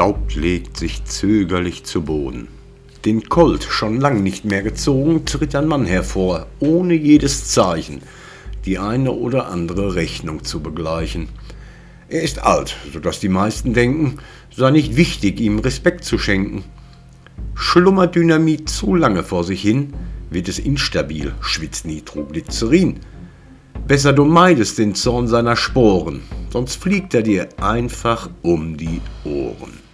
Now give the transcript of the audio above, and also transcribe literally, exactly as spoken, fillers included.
Staub legt sich zögerlich zu Boden. Den Colt, schon lang nicht mehr gezogen, tritt ein Mann hervor, ohne jedes Zeichen, die eine oder andere Rechnung zu begleichen. Er ist alt, sodass die meisten denken, sei nicht wichtig, ihm Respekt zu schenken. Schlummert Dynamit zu lange vor sich hin, wird es instabil, schwitzt Nitroglycerin. Besser du meidest den Zorn seiner Sporen, sonst fliegt er dir einfach um die Ohren.